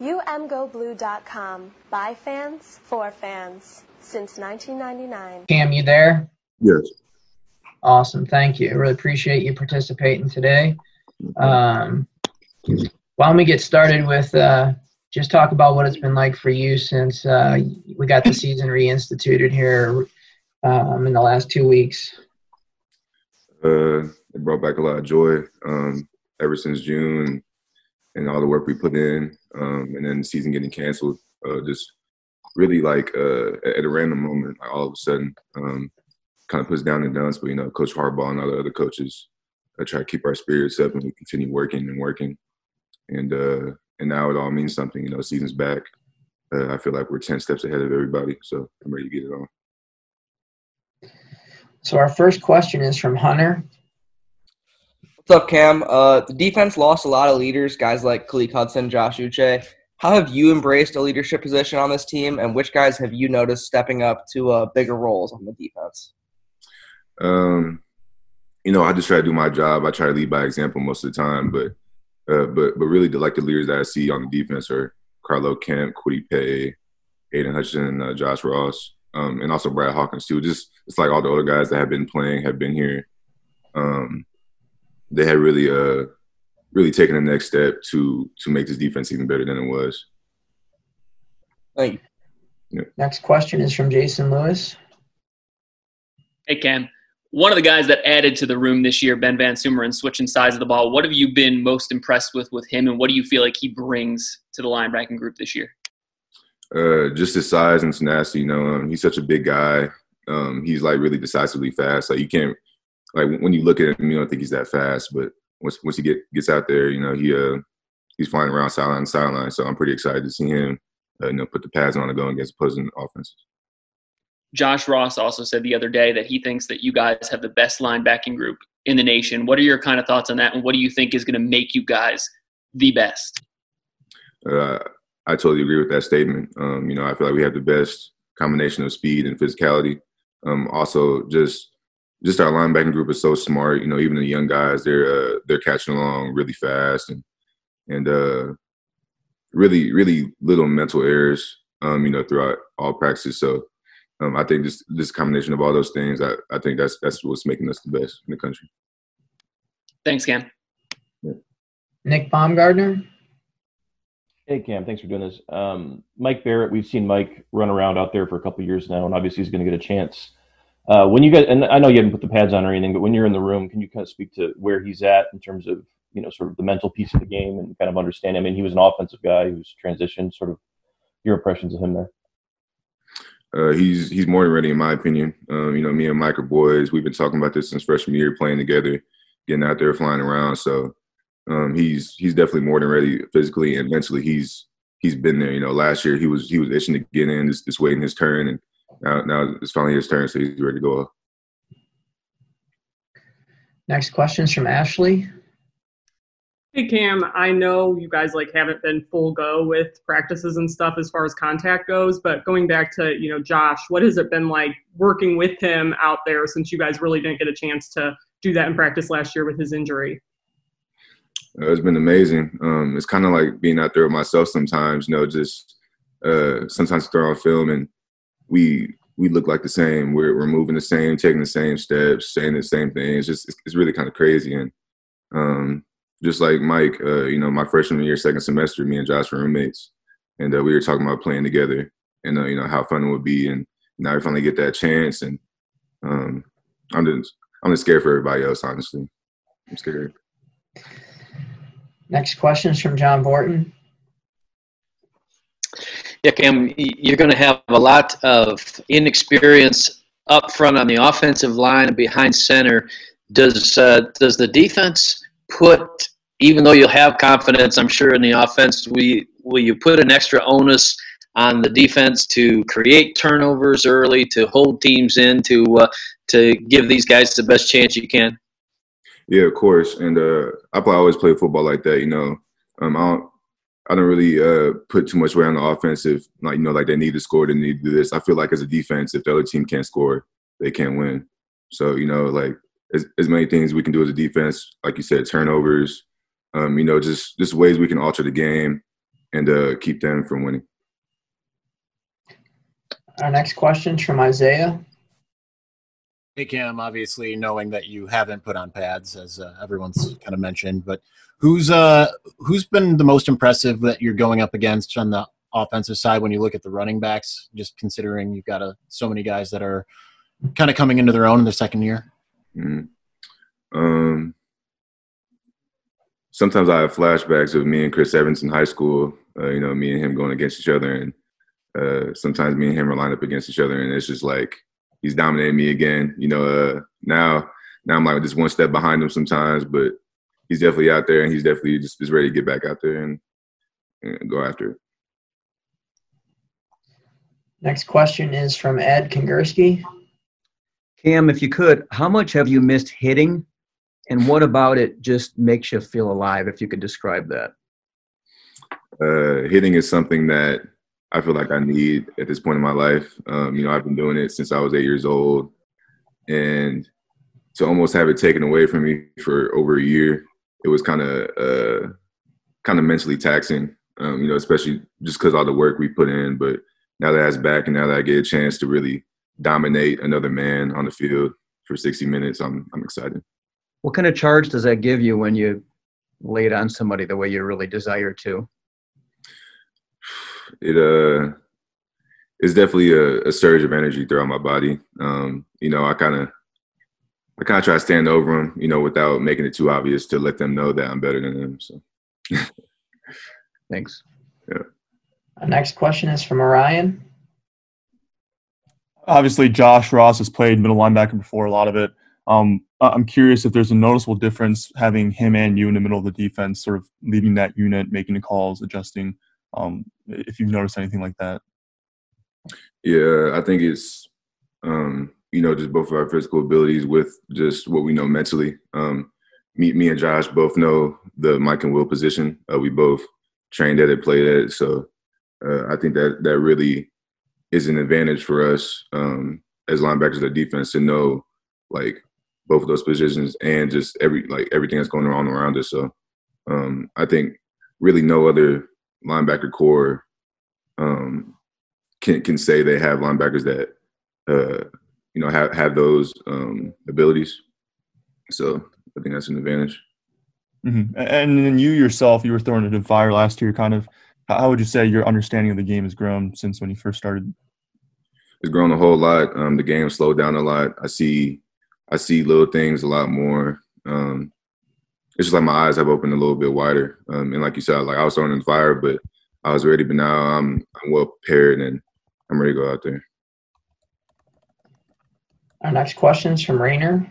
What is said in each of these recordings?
Umgoblue.com, by fans, for fans, since 1999. Cam, you there? Yes. Awesome, thank you. I really appreciate you participating today. Why don't we get started with just talk about what it's been like for you since we got the season reinstituted here in the last 2 weeks. It brought back a lot of joy ever since June and all the work we put in. And then the season getting canceled, just really like at a random moment, like all of a sudden, kind of puts down and done. So, you know, Coach Harbaugh and all the other coaches try to keep our spirits up, and we continue working. And now it all means something, you know, season's back. I feel like we're 10 steps ahead of everybody, so I'm ready to get it on. So our first question is from Hunter. What's up, Cam? The defense lost a lot of leaders, guys like Khalil Hudson, Josh Uche. How have you embraced a leadership position on this team, and which guys have you noticed stepping up to bigger roles on the defense? You know, I just try to do my job. I try to lead by example most of the time, but really like the leaders that I see on the defense are Carlo Kemp, Quiddy Pei, Aiden Hutchinson, Josh Ross, and also Brad Hawkins too. Just it's like all the other guys that have been playing have been here. They had really really taken the next step to make this defense even better than it was. Thank you. Yeah. Next question is from Jason Lewis. Hey, Cam. One of the guys that added to the room this year, Ben Van Sumeren, switching sides of the ball, what have you been most impressed with him, and what do you feel like he brings to the linebacking group this year? Just his size and tenacity. You know, he's such a big guy. He's, like, really decisively fast. Like, you can't – like, when you look at him, you don't think he's that fast. But once he gets out there, you know, he's flying around sideline to sideline. So I'm pretty excited to see him, you know, put the pads on and go against opposing offenses. Josh Ross also said the other day that he thinks that you guys have the best linebacking group in the nation. What are your kind of thoughts on that, and what do you think is going to make you guys the best? I totally agree with that statement. You know, I feel like we have the best combination of speed and physicality. Also, just our linebacking group is so smart. You know, even the young guys, they're catching along really fast and really, really little mental errors, you know, throughout all practices. So I think this combination of all those things, I think that's what's making us the best in the country. Thanks, Cam. Yeah. Nick Baumgardner. Hey, Cam, thanks for doing this. Mike Barrett, we've seen Mike run around out there for a couple of years now, and obviously he's going to get a chance. When you guys, and I know you haven't put the pads on or anything, but when you're in the room, can you kind of speak to where he's at in terms of, you know, sort of the mental piece of the game and kind of understand? I mean, he was an offensive guy who's transitioned. Sort of your impressions of him there. He's more than ready, in my opinion. You know, me and Mike are boys. We've been talking about this since freshman year, playing together, getting out there, flying around. So he's definitely more than ready physically and mentally. He's been there. You know, last year he was itching to get in, just waiting his turn, and Now it's finally his turn, so he's ready to go up. Next question is from Ashley. Hey, Cam, I know you guys, like, haven't been full go with practices and stuff as far as contact goes, but going back to, you know, Josh, what has it been like working with him out there since you guys really didn't get a chance to do that in practice last year with his injury? It's been amazing. It's kind of like being out there with myself sometimes, you know, just sometimes throw on film and we look like the same. We're moving the same, taking the same steps, saying the same things. It's really kind of crazy. And just like Mike, you know, my freshman year, second semester, me and Josh were roommates, and we were talking about playing together and you know how fun it would be. And now we finally get that chance. And I'm just scared for everybody else. Honestly, I'm scared. Next question is from John Borton. Yeah, Cam, you're going to have a lot of inexperience up front on the offensive line and behind center. Does the defense put, even though you'll have confidence, I'm sure, in the offense, will you put an extra onus on the defense to create turnovers early, to hold teams in, to give these guys the best chance you can? Yeah, of course. And I always play football like that, you know. I don't really put too much weight on the offensive, like, you know, like they need to score, they need to do this. I feel like as a defense, if the other team can't score, they can't win. So, you know, like as many things we can do as a defense, like you said, turnovers, you know, just ways we can alter the game and keep them from winning. Our next question is from Isaiah. Hey, Cam, obviously knowing that you haven't put on pads, as everyone's kind of mentioned, but who's been the most impressive that you're going up against on the offensive side when you look at the running backs, just considering you've got so many guys that are kind of coming into their own in their second year? Sometimes I have flashbacks of me and Chris Evans in high school, you know, me and him going against each other, and sometimes me and him are lined up against each other, and it's just like he's dominating me again. You know, now I'm like just one step behind him sometimes, but he's definitely out there, and he's definitely just ready to get back out there and go after it. Next question is from Ed Kangursky. Cam, if you could, how much have you missed hitting, and what about it just makes you feel alive, if you could describe that? Hitting is something that I feel like I need at this point in my life. You know, I've been doing it since I was 8 years old, and to almost have it taken away from me for over a year, it was kind of mentally taxing, you know, especially just because all the work we put in. But now that that's back and now that I get a chance to really dominate another man on the field for 60 minutes, I'm excited. What kind of charge does that give you when you lay it on somebody the way you really desire to? It's definitely a surge of energy throughout my body. You know, I kind of try to stand over them, you know, without making it too obvious, to let them know that I'm better than them. So, thanks. Yeah. Our next question is from Orion. Obviously, Josh Ross has played middle linebacker before, a lot of it. I'm curious if there's a noticeable difference having him and you in the middle of the defense, sort of leading that unit, making the calls, adjusting, if you've noticed anything like that. Yeah, I think it's, you know, just both of our physical abilities with just what we know mentally. Me and Josh both know the Mike and Will position. We both trained at it, played at it. So I think that really is an advantage for us as linebackers of the defense, to know, like, both of those positions and just everything that's going on around us. So I think really no other linebacker corps can say they have linebackers that, you know, have those abilities. So I think that's an advantage. Mm-hmm. And then you yourself, you were thrown into the fire last year, kind of. How would you say your understanding of the game has grown since when you first started? It's grown a whole lot. The game slowed down a lot. I see little things a lot more. It's just like my eyes have opened a little bit wider. And like you said, like I was thrown in the fire, but I was ready. But now I'm well prepared, and I'm ready to go out there. Our next question is from Rainer.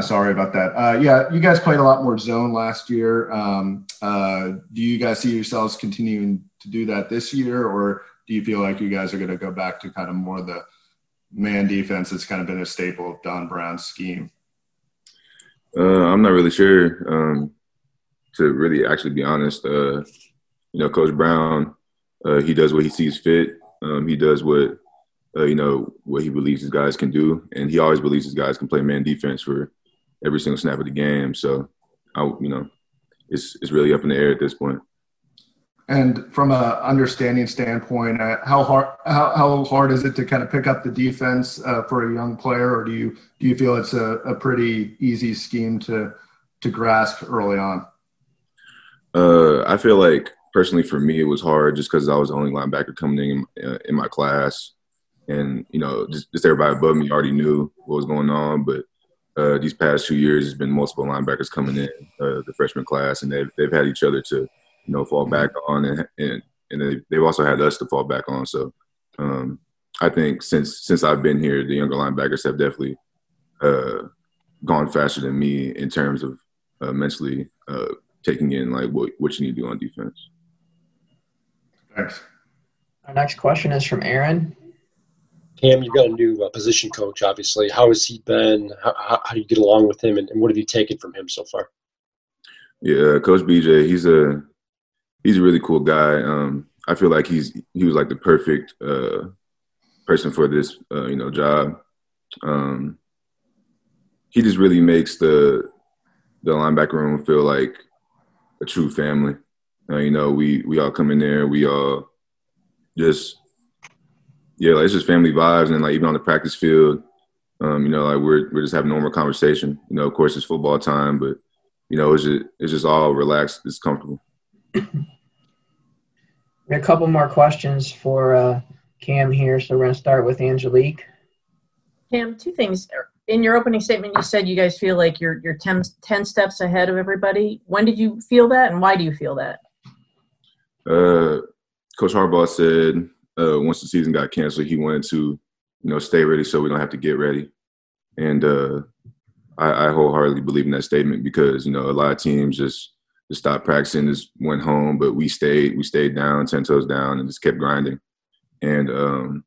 Sorry about that. Yeah, you guys played a lot more zone last year. Do you guys see yourselves continuing to do that this year, or do you feel like you guys are going to go back to kind of more the man defense that's kind of been a staple of Don Brown's scheme? I'm not really sure, to really actually be honest. You know, Coach Brown, he does what he sees fit. He does what, you know, what he believes his guys can do. And he always believes his guys can play man defense for every single snap of the game. So, you know, it's really up in the air at this point. And from a understanding standpoint, how hard is it to kind of pick up the defense for a young player, or do you feel it's a pretty easy scheme to grasp early on? I feel like personally for me it was hard just because I was the only linebacker coming in my class, and you know just everybody above me already knew what was going on. But these past 2 years, there's been multiple linebackers coming in the freshman class, and they've had each other to, you know, fall back on, and they've also had us to fall back on. So I think since I've been here, the younger linebackers have definitely gone faster than me in terms of mentally taking in, like, what you need to do on defense. Thanks. Our next question is from Aaron. Cam, you've got a new position coach, obviously. How has he been? How do you get along with him, and what have you taken from him so far? Yeah, Coach BJ, he's a really cool guy. I feel like he was like the perfect person for this, you know, job. He just really makes the linebacker room feel like a true family. You know, we all come in there, we all just, yeah, like, it's just family vibes. And, like, even on the practice field, you know, like, we're just having normal conversation. You know, of course, it's football time, but, you know, it's just all relaxed. It's comfortable. A couple more questions for Cam here. So we're going to start with Angelique. Cam, two things. In your opening statement, you said you guys feel like you're 10 steps ahead of everybody. When did you feel that, and why do you feel that? Coach Harbaugh said once the season got canceled, he wanted to, you know, stay ready so we don't have to get ready. And I wholeheartedly believe in that statement because, you know, a lot of teams just stopped practicing, just went home, but we stayed down, 10 toes down, and just kept grinding. And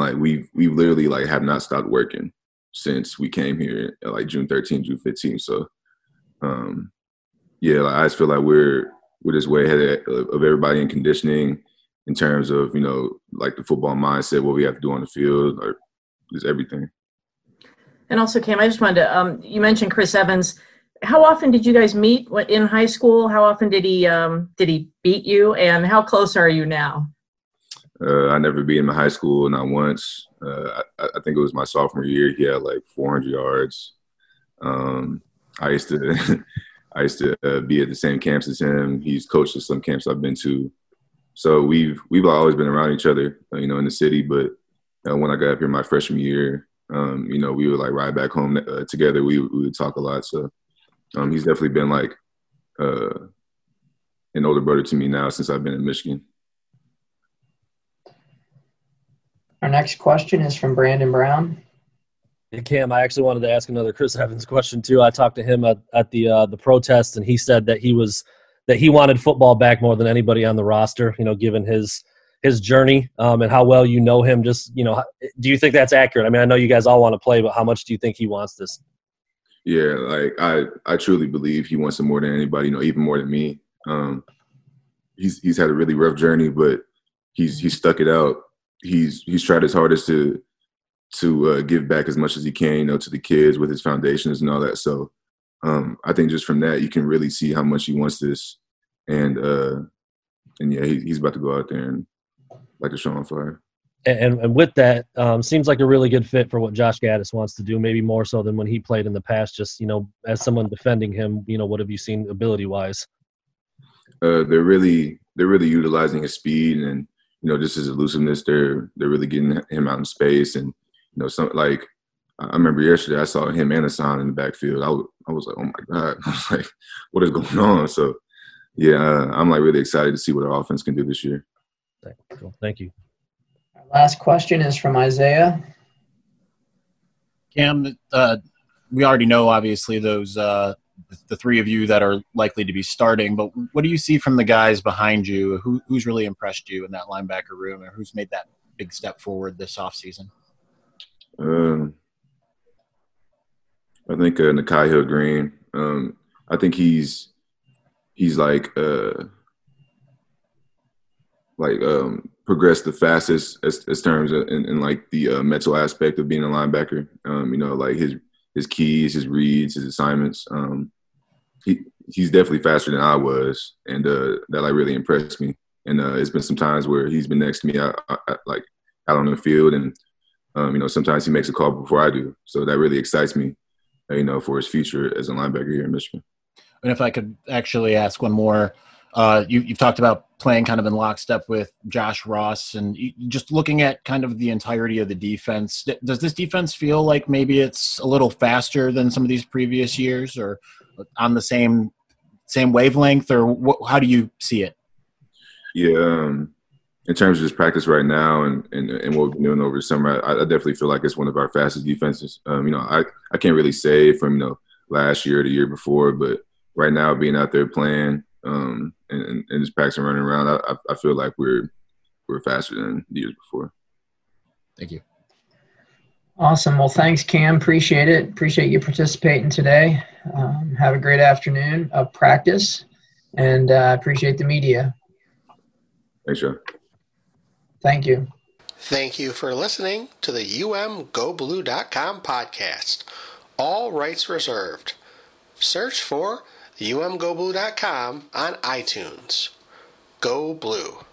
like, we literally, like, have not stopped working since we came here, like, June 13, June 15. So, yeah, like, I just feel like we're just way ahead of everybody in conditioning in terms of, you know, like, the football mindset, what we have to do on the field, or just everything. And also, Cam, I just wanted to you mentioned Chris Evans. How often did you guys meet in high school? How often did he beat you? And how close are you now? I never beat him in high school, not once. I think it was my sophomore year. He had like 400 yards. I used to be at the same camps as him. He's coached at some camps I've been to. So we've always been around each other, you know, in the city. But when I got up here my freshman year, you know, we would like ride back home together. We would talk a lot. So he's definitely been like an older brother to me now since I've been in Michigan. Our next question is from Brandon Brown. Hey, Cam, I actually wanted to ask another Chris Evans question too. I talked to him at the protest, and he said that he wanted football back more than anybody on the roster, you know, given his journey and how well you know him. Just, you know, do you think that's accurate? I mean, I know you guys all want to play, but how much do you think he wants this? Yeah, like I truly believe he wants it more than anybody, you know, even more than me. He's had a really rough journey, but he's stuck it out. He's tried his hardest to give back as much as he can, you know, to the kids with his foundations and all that. So I think just from that, you can really see how much he wants this. And yeah, he's about to go out there and like to show on fire. And with that, seems like a really good fit for what Josh Gattis wants to do, maybe more so than when he played in the past. Just, you know, as someone defending him, you know, what have you seen ability-wise? They're really utilizing his speed and, you know, just his elusiveness. They're really getting him out in space. And, you know, some, like, I remember yesterday I saw him and Hassan in the backfield. I was like, oh, my God. I was like, what is going on? So, yeah, I'm, like, really excited to see what our offense can do this year. Cool. Thank you. Our last question is from Isaiah. Cam, we already know, obviously, those the three of you that are likely to be starting, but what do you see from the guys behind you? Who's really impressed you in that linebacker room, or who's made that big step forward this offseason? I think Nakai Hill Green. I think he's like progressed the fastest as terms of, in like the mental aspect of being a linebacker. You know, like his keys, his reads, his assignments. He's definitely faster than I was, and that like really impressed me. And it's been some times where he's been next to me, I like out on the field, and you know, sometimes he makes a call before I do. So that really excites me, you know, for his future as a linebacker here in Michigan. And if I could actually ask one more. You've talked about playing kind of in lockstep with Josh Ross, and just looking at kind of the entirety of the defense, does this defense feel like maybe it's a little faster than some of these previous years, or on the same wavelength, or how do you see it? Yeah, in terms of just practice right now and what we've been doing over the summer, I definitely feel like it's one of our fastest defenses. You know, I can't really say from, you know, last year or the year before, but right now being out there playing, and just practicing running around, I feel like we're faster than the years before. Thank you. Awesome. Well, thanks, Cam. Appreciate it. Appreciate you participating today. Have a great afternoon of practice, and appreciate the media. Thanks, Joe. Thank you. Thank you for listening to the Umgoblue.com podcast. All rights reserved. Search for Umgoblue.com on iTunes. Go Blue.